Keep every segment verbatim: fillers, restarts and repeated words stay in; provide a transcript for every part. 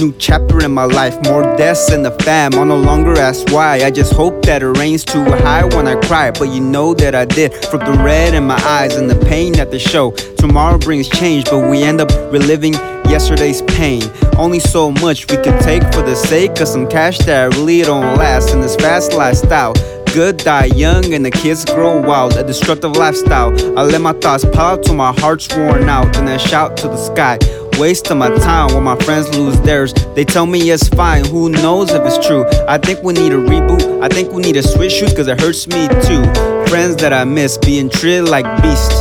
New chapter in my life, more deaths in the fam. I no longer ask why, I just hope that it rains too high when I cry. But you know that I did, from the red in my eyes and the pain at the show. Tomorrow brings change, but we end up reliving yesterday's pain. Only so much we can take for the sake of some cash that really don't last in this fast lifestyle. Good die young and the kids grow wild, a destructive lifestyle. I let my thoughts pile till my heart's worn out, and I shout to the sky. Waste of my time when my friends lose theirs. They tell me it's fine, who knows if it's true. I think we need a reboot, I think we need to switch shoes, cause it hurts me too. Friends that I miss being treated like beasts.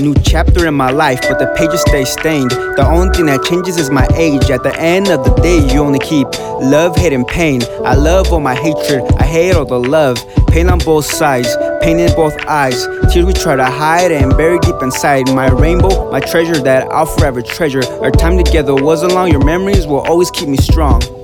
New chapter in my life, but the pages stay stained. The only thing that changes is my age. At the end of the day, you only keep love, hate, and pain. I love all my hatred, I hate all the love. Pain on both sides, pain in both eyes. Tears we try to hide and bury deep inside. My rainbow, my treasure that I'll forever treasure. Our time together wasn't long, your memories will always keep me strong.